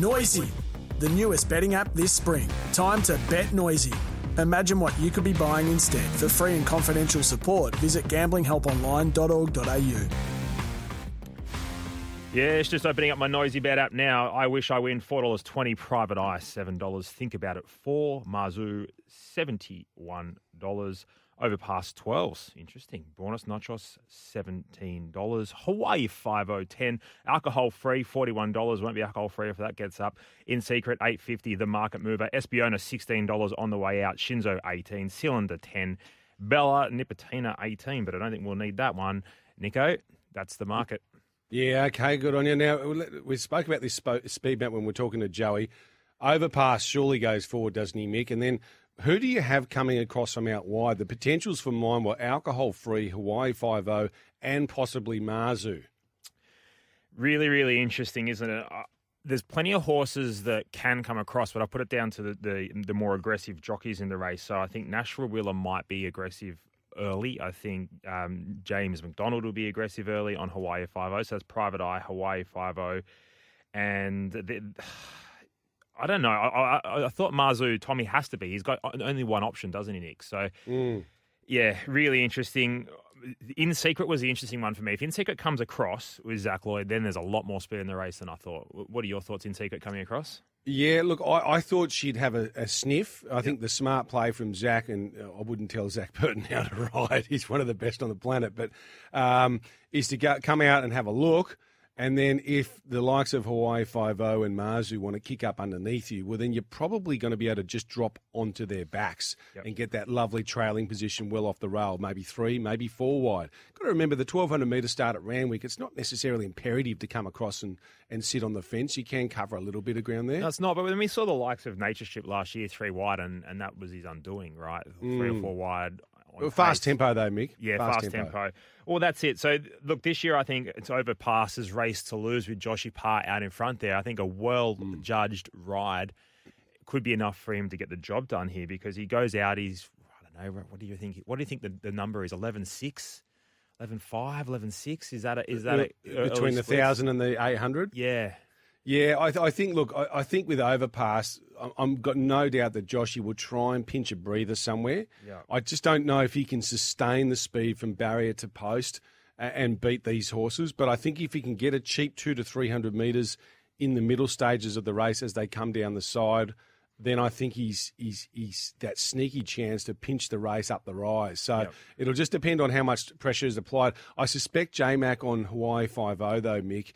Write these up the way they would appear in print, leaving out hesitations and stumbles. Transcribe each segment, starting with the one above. Noisy, the newest betting app this spring. Time to bet Noisy. Imagine what you could be buying instead. For free and confidential support, visit gamblinghelponline.org.au. Yeah, it's just opening up my Noisy bet app now. I Wish I Win, $4.20. Private Eye, $7. Think About It, $4. Mazu, $71. Overpass, $12. Interesting. Buenos Nachos, $17. Hawaii Five-0, $10. Alcohol-free, $41. Won't be alcohol-free if that gets up. In Secret, $8.50. The Market Mover. Espiona, $16 on the way out. Shinzo, $18. Cylinder, $10. Bella, Nipotina, $18. But I don't think we'll need that one. Nico, that's the market. Yeah, okay, good on you. Now, we spoke about this speed bet when we were talking to Joey. Overpass surely goes forward, doesn't he, Mick? And then who do you have coming across from out wide? The potentials for mine were Alcohol-free, Hawaii Five-0, and possibly Mazu. Really, really interesting, isn't it? There's plenty of horses that can come across, but I put it down to the more aggressive jockeys in the race. So I think Nashville Wheeler might be aggressive early. I think James McDonald will be aggressive early on Hawaii Five-0. So that's Private Eye, Hawaii Five-0. And I don't know. I thought Mazu, Tommy has to be. He's got only one option, doesn't he, Nick? So, yeah, really interesting. In Secret was the interesting one for me. If In Secret comes across with Zac Lloyd, then there's a lot more speed in the race than I thought. What are your thoughts In Secret coming across? Yeah, look, I thought she'd have a sniff. I think the smart play from Zac, and I wouldn't tell Zac Burton how to ride, he's one of the best on the planet, but is to come out and have a look. And then if the likes of Hawaii Five-0 and Mazu want to kick up underneath you, well, then you're probably going to be able to just drop onto their backs and get that lovely trailing position well off the rail, maybe 3, maybe 4 wide. Got to remember the 1,200-metre start at Randwick, it's not necessarily imperative to come across and sit on the fence. You can cover a little bit of ground there. No, it's not. But when we saw the likes of Nature Strip last year, 3 wide, and that was his undoing, right? 3 or 4 wide. Fast tempo, though, Mick. Yeah, fast tempo. Well, that's it. So, look, this year I think it's Overpass's race to lose with Joshy Parr out in front there. I think a well-judged ride could be enough for him to get the job done here because he goes out, he's, I don't know, what do you think? What do you think the number is? 11.6? 11.5? 11.6? Is that between the 1,000 and the 800? Yeah. Yeah, I think with Overpass, I've got no doubt that Joshy will try and pinch a breather somewhere. Yeah. I just don't know if he can sustain the speed from barrier to post and beat these horses. But I think if he can get a cheap 200 to 300 metres in the middle stages of the race as they come down the side, then I think he's that sneaky chance to pinch the race up the rise. So it'll just depend on how much pressure is applied. I suspect J-Mac on Hawaii Five-0 though, Mick,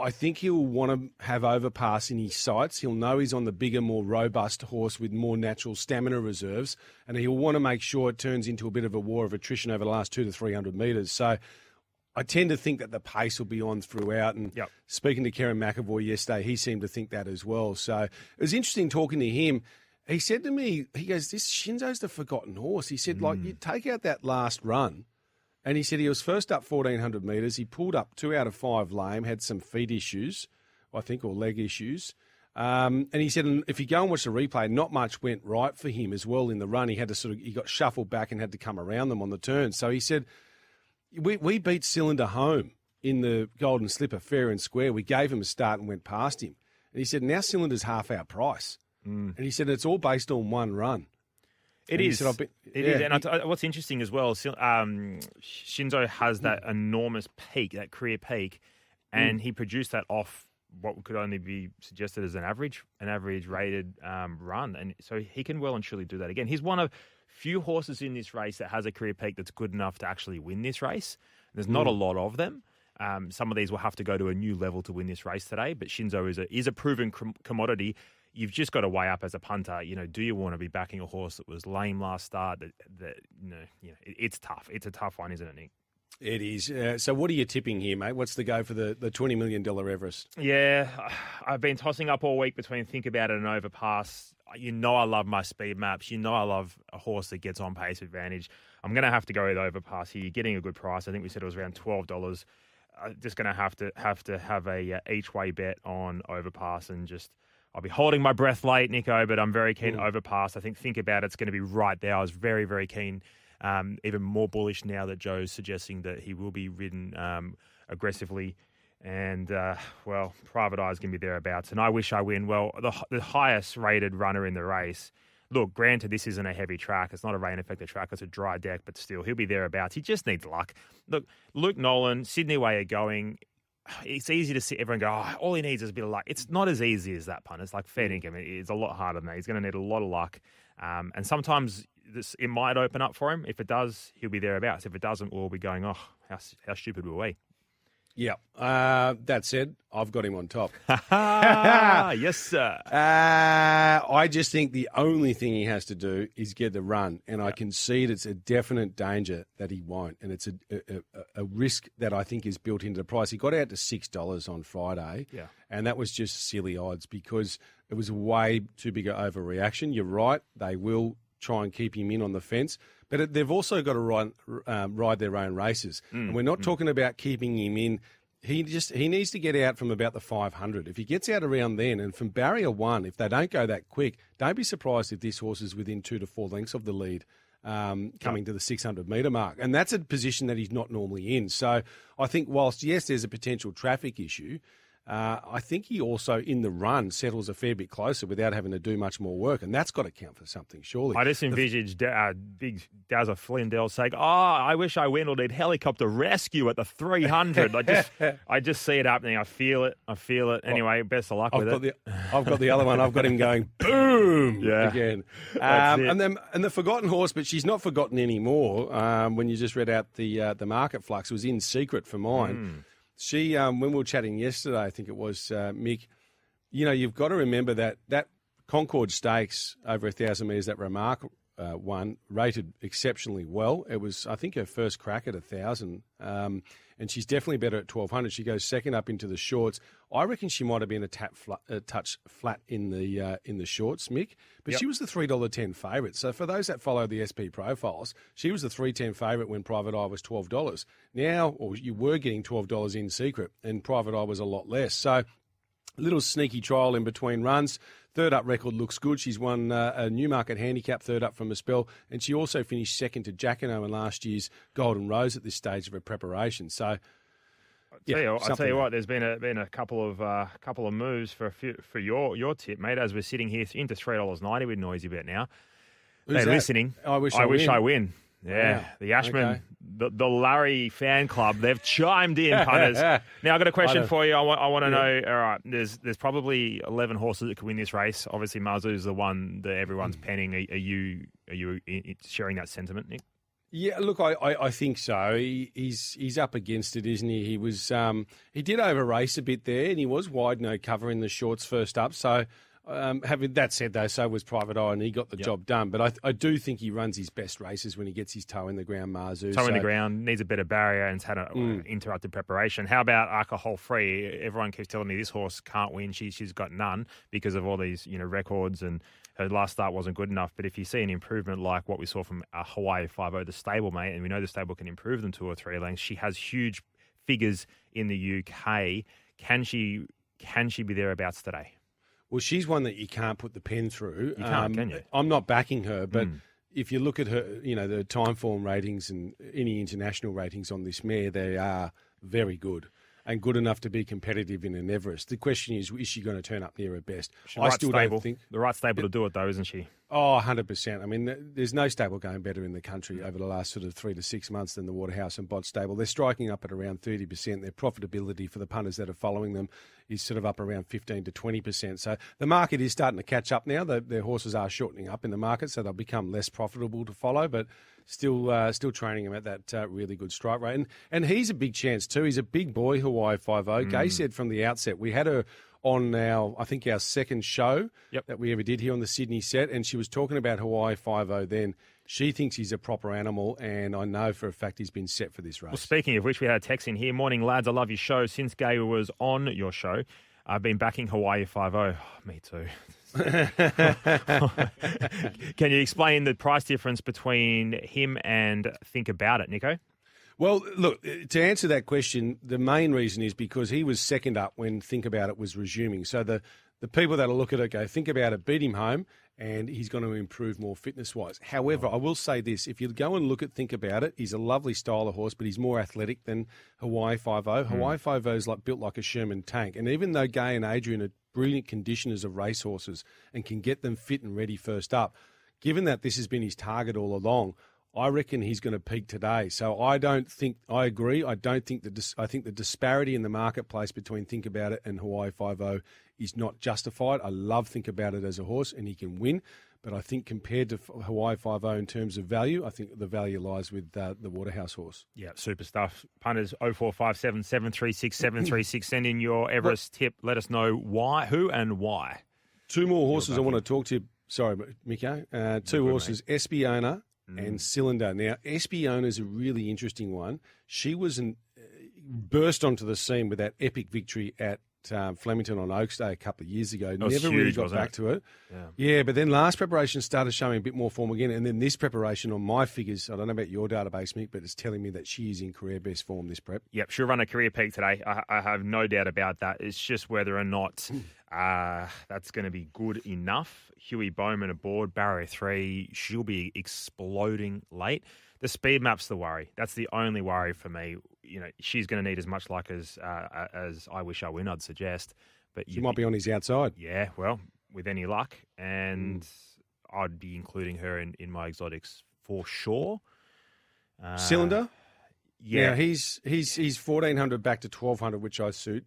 I think he'll want to have Overpass in his sights. He'll know he's on the bigger, more robust horse with more natural stamina reserves, and he'll want to make sure it turns into a bit of a war of attrition over the last 200 to 300 metres. So I tend to think that the pace will be on throughout. And speaking to Kieren McEvoy yesterday, he seemed to think that as well. So it was interesting talking to him. He said to me, he goes, this Shinzo's the forgotten horse. He said, like, you take out that last run. And he said he was first up 1,400 metres. He pulled up 2 out of 5 lame, had some feet issues, I think, or leg issues. And he said if you go and watch the replay, not much went right for him as well in the run. He had to he got shuffled back and had to come around them on the turn. So he said, we beat Cylinder home in the Golden Slipper, fair and square. We gave him a start and went past him. And he said, now Cylinder's half our price. And he said, it's all based on one run. It is. And what's interesting as well, Shinzo has that enormous peak, that career peak, and he produced that off what could only be suggested as an average rated run. And so he can well and truly do that again. He's one of few horses in this race that has a career peak that's good enough to actually win this race. There's not a lot of them. Some of these will have to go to a new level to win this race today, but Shinzo is a proven commodity. You've just got to weigh up as a punter, you know, do you want to be backing a horse that was lame last start? It's tough. It's a tough one, isn't it, Nick? It is. So what are you tipping here, mate? What's the go for the $20 million Everest? Yeah, I've been tossing up all week between Think About It and Overpass. You know I love my speed maps. You know I love a horse that gets on pace advantage. I'm going to have to go with Overpass here. You're getting a good price. I think we said it was around $12. I'm just going to have a each-way bet on Overpass and just... I'll be holding my breath late, Nico, but I'm very keen to Overpass. I think About It's going to be right there. I was very, very keen, even more bullish now that Joe's suggesting that he will be ridden aggressively And, well, Private Eye's going to be thereabouts. And I Wish I Win. Well, the highest rated runner in the race. Look, granted, this isn't a heavy track. It's not a rain-affected track. It's a dry deck, but still, he'll be thereabouts. He just needs luck. Look, Luke Nolan, Sydney way of going. It's easy to see everyone go, oh, all he needs is a bit of luck. It's not as easy as that, punt. It's like fair dinkum. It's a lot harder than that. He's going to need a lot of luck. And sometimes it might open up for him. If it does, he'll be thereabouts. If it doesn't, we'll be going, oh, how stupid were we? Yeah. That said, I've got him on top. Yes, sir. I just think the only thing he has to do is get the run, and I concede it's a definite danger that he won't, and it's a risk that I think is built into the price. He got out to $6 on Friday, and that was just silly odds because it was way too big an overreaction. You're right. They will try and keep him in on the fence. But they've also got to ride their own races. And we're not talking about keeping him in. He needs to get out from about the 500. If he gets out around then and from barrier one, if they don't go that quick, don't be surprised if this horse is within 2 to 4 lengths of the lead coming to the 600-metre mark. And that's a position that he's not normally in. So I think whilst, yes, there's a potential traffic issue, I think he also, in the run, settles a fair bit closer without having to do much more work, and that's got to count for something, surely. I just envisaged big Dazza Flindell saying, I Wish I Win will need helicopter rescue at the 300. I just see it happening. I feel it. Anyway, best of luck with it. I've got the other one. I've got him going, boom, again. And the forgotten horse, but she's not forgotten anymore. When you just read out the market flux, it was In Secret for mine. She, when we were chatting yesterday, I think it was Mick, you've got to remember that Concorde Stakes over 1,000 metres, that Remark one, rated exceptionally well. It was, I think, her first crack at 1,000, and she's definitely better at 1,200. She goes second up into the shorts. I reckon she might have been a touch flat in the shorts, Mick, but she was the $3.10 favourite. So for those that follow the SP profiles, she was the $3.10 favourite when Private Eye was $12. Now, or you were getting $12 In Secret, and Private Eye was a lot less. So little sneaky trial in between runs. Third up record looks good. She's won a Newmarket handicap, third up from a spell, and she also finished second to Jack and Owen last year's Golden Rose at this stage of her preparation. So, I'll tell you what, there's been a couple of moves for your tip, mate. As we're sitting here into $3.90 with Noisy Bet now. They're listening. I wish I win. Yeah, the Ashman, the Larry fan club, they've chimed in, punters. Now, I've got a question for you. I want to know, all right, there's probably 11 horses that could win this race. Obviously, Mazu's the one that everyone's penning. Are you sharing that sentiment, Nick? Yeah, look, I think so. He's up against it, isn't he? He was he did over-race a bit there, and he was wide no cover in the shorts first up, so... having that said, though, so was Private Eye, and he got the job done. But I do think he runs his best races when he gets his toe in the ground, Mazu. Toe in the ground, needs a better barrier, and's had an interrupted preparation. How about Alcohol-Free? Everyone keeps telling me this horse can't win. She's got none because of all these records, and her last start wasn't good enough. But if you see an improvement like what we saw from Hawaii Five-0, the stable, mate, and we know the stable can improve them 2 or 3 lengths, she has huge figures in the UK. Can she be thereabouts today? Well, she's one that you can't put the pen through. You can't, can you? I'm not backing her, but if you look at her, the time form ratings and any international ratings on this mare, they are very good and good enough to be competitive in an Everest. The question is she going to turn up near her best? The right stable to do it, though, isn't she? Oh, 100%. I mean, there's no stable going better in the country over the last sort of 3 to 6 months than the Waterhouse and Bot stable. They're striking up at around 30%. Their profitability for the punters that are following them is sort of up around 15 to 20%. So the market is starting to catch up now. Their horses are shortening up in the market, so they'll become less profitable to follow, but still training them at that really good strike rate. And he's a big chance too. He's a big boy, Hawaii 5-0. Gay said from the outset, we had her on our second show that we ever did here on the Sydney set, and she was talking about Hawaii 5-0 then. She thinks he's a proper animal, and I know for a fact he's been set for this race. Well, speaking of which, we had a text in here. Morning, lads. I love your show. Since Gay was on your show, I've been backing Hawaii 5-0. Oh, me too. Can you explain the price difference between him and Think About It, Nico? Well, look, to answer that question, the main reason is because he was second up when Think About It was resuming. So the the people that'll look at it go, think about it, beat him home, and he's going to improve more fitness-wise. However, I will say this. If you go and look at Think About It, he's a lovely style of horse, but he's more athletic than Hawaii Five-0. Hawaii Five-0 is like, built like a Sherman tank. And even though Gay and Adrian are brilliant conditioners of racehorses and can get them fit and ready first up, given that this has been his target all along, I reckon he's going to peak today. So I don't think – I agree. I don't think – I think the disparity in the marketplace between Think About It and Hawaii Five-0 is not justified. I love Think About It as a horse, and he can win. But I think compared to Hawaii Five-0 in terms of value, I think the value lies with the Waterhouse horse. Yeah, super stuff. Punters, 0457 736 736. Send in your Everest tip. Let us know why, who and why. Two more horses I want to talk to you. Sorry, Mikko. Two horses, mate. Espiona and Cylinder. Now, Espiona is a really interesting one. She was burst onto the scene with that epic victory at Flemington on Oaks Day a couple of years ago. Never huge, really got back to it. Yeah, but then last preparation started showing a bit more form again, and then this preparation on my figures, I don't know about your database, Mick, but it's telling me that she is in career best form this prep. Yep, she'll run a career peak today. I have no doubt about that. It's just whether or not that's going to be good enough. Huey Bowman aboard, barrier 3. She'll be exploding late. The speed map's the worry. That's the only worry for me. You know, she's going to need as much luck as I Wish I Win, I'd suggest. But she might be on his outside. Yeah, well, with any luck. And I'd be including her in my exotics for sure. Cylinder? Yeah. Now he's 1,400 back to 1,200, which I suits.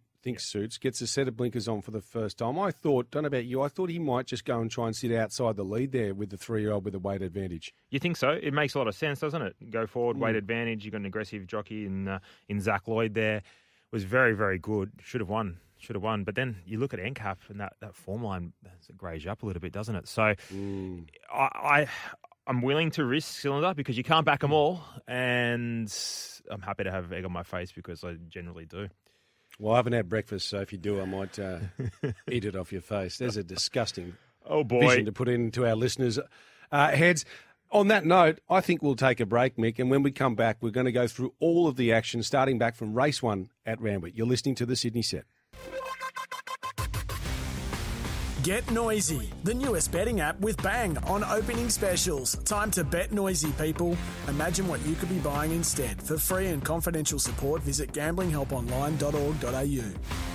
Gets a set of blinkers on for the first time. I thought, don't know about you, I thought he might just go and try and sit outside the lead there with the 3-year-old with a weight advantage. You think so? It makes a lot of sense, doesn't it? Go forward, weight advantage. You've got an aggressive jockey in Zac Lloyd there. Was very, very good. Should have won. But then you look at NCAP and that form line grays you up a little bit, doesn't it? So I'm willing to risk Cylinder because you can't back them all. And I'm happy to have egg on my face because I generally do. Well, I haven't had breakfast, so if you do, I might eat it off your face. There's a disgusting vision to put into our listeners' heads. On that note, I think we'll take a break, Mick, and when we come back, we're going to go through all of the action, starting back from race 1 at Randwick. You're listening to the Sydney Set. Get Noisy, the newest betting app with Bang on opening specials. Time to bet noisy, people. Imagine what you could be buying instead. For free and confidential support, visit gamblinghelponline.org.au.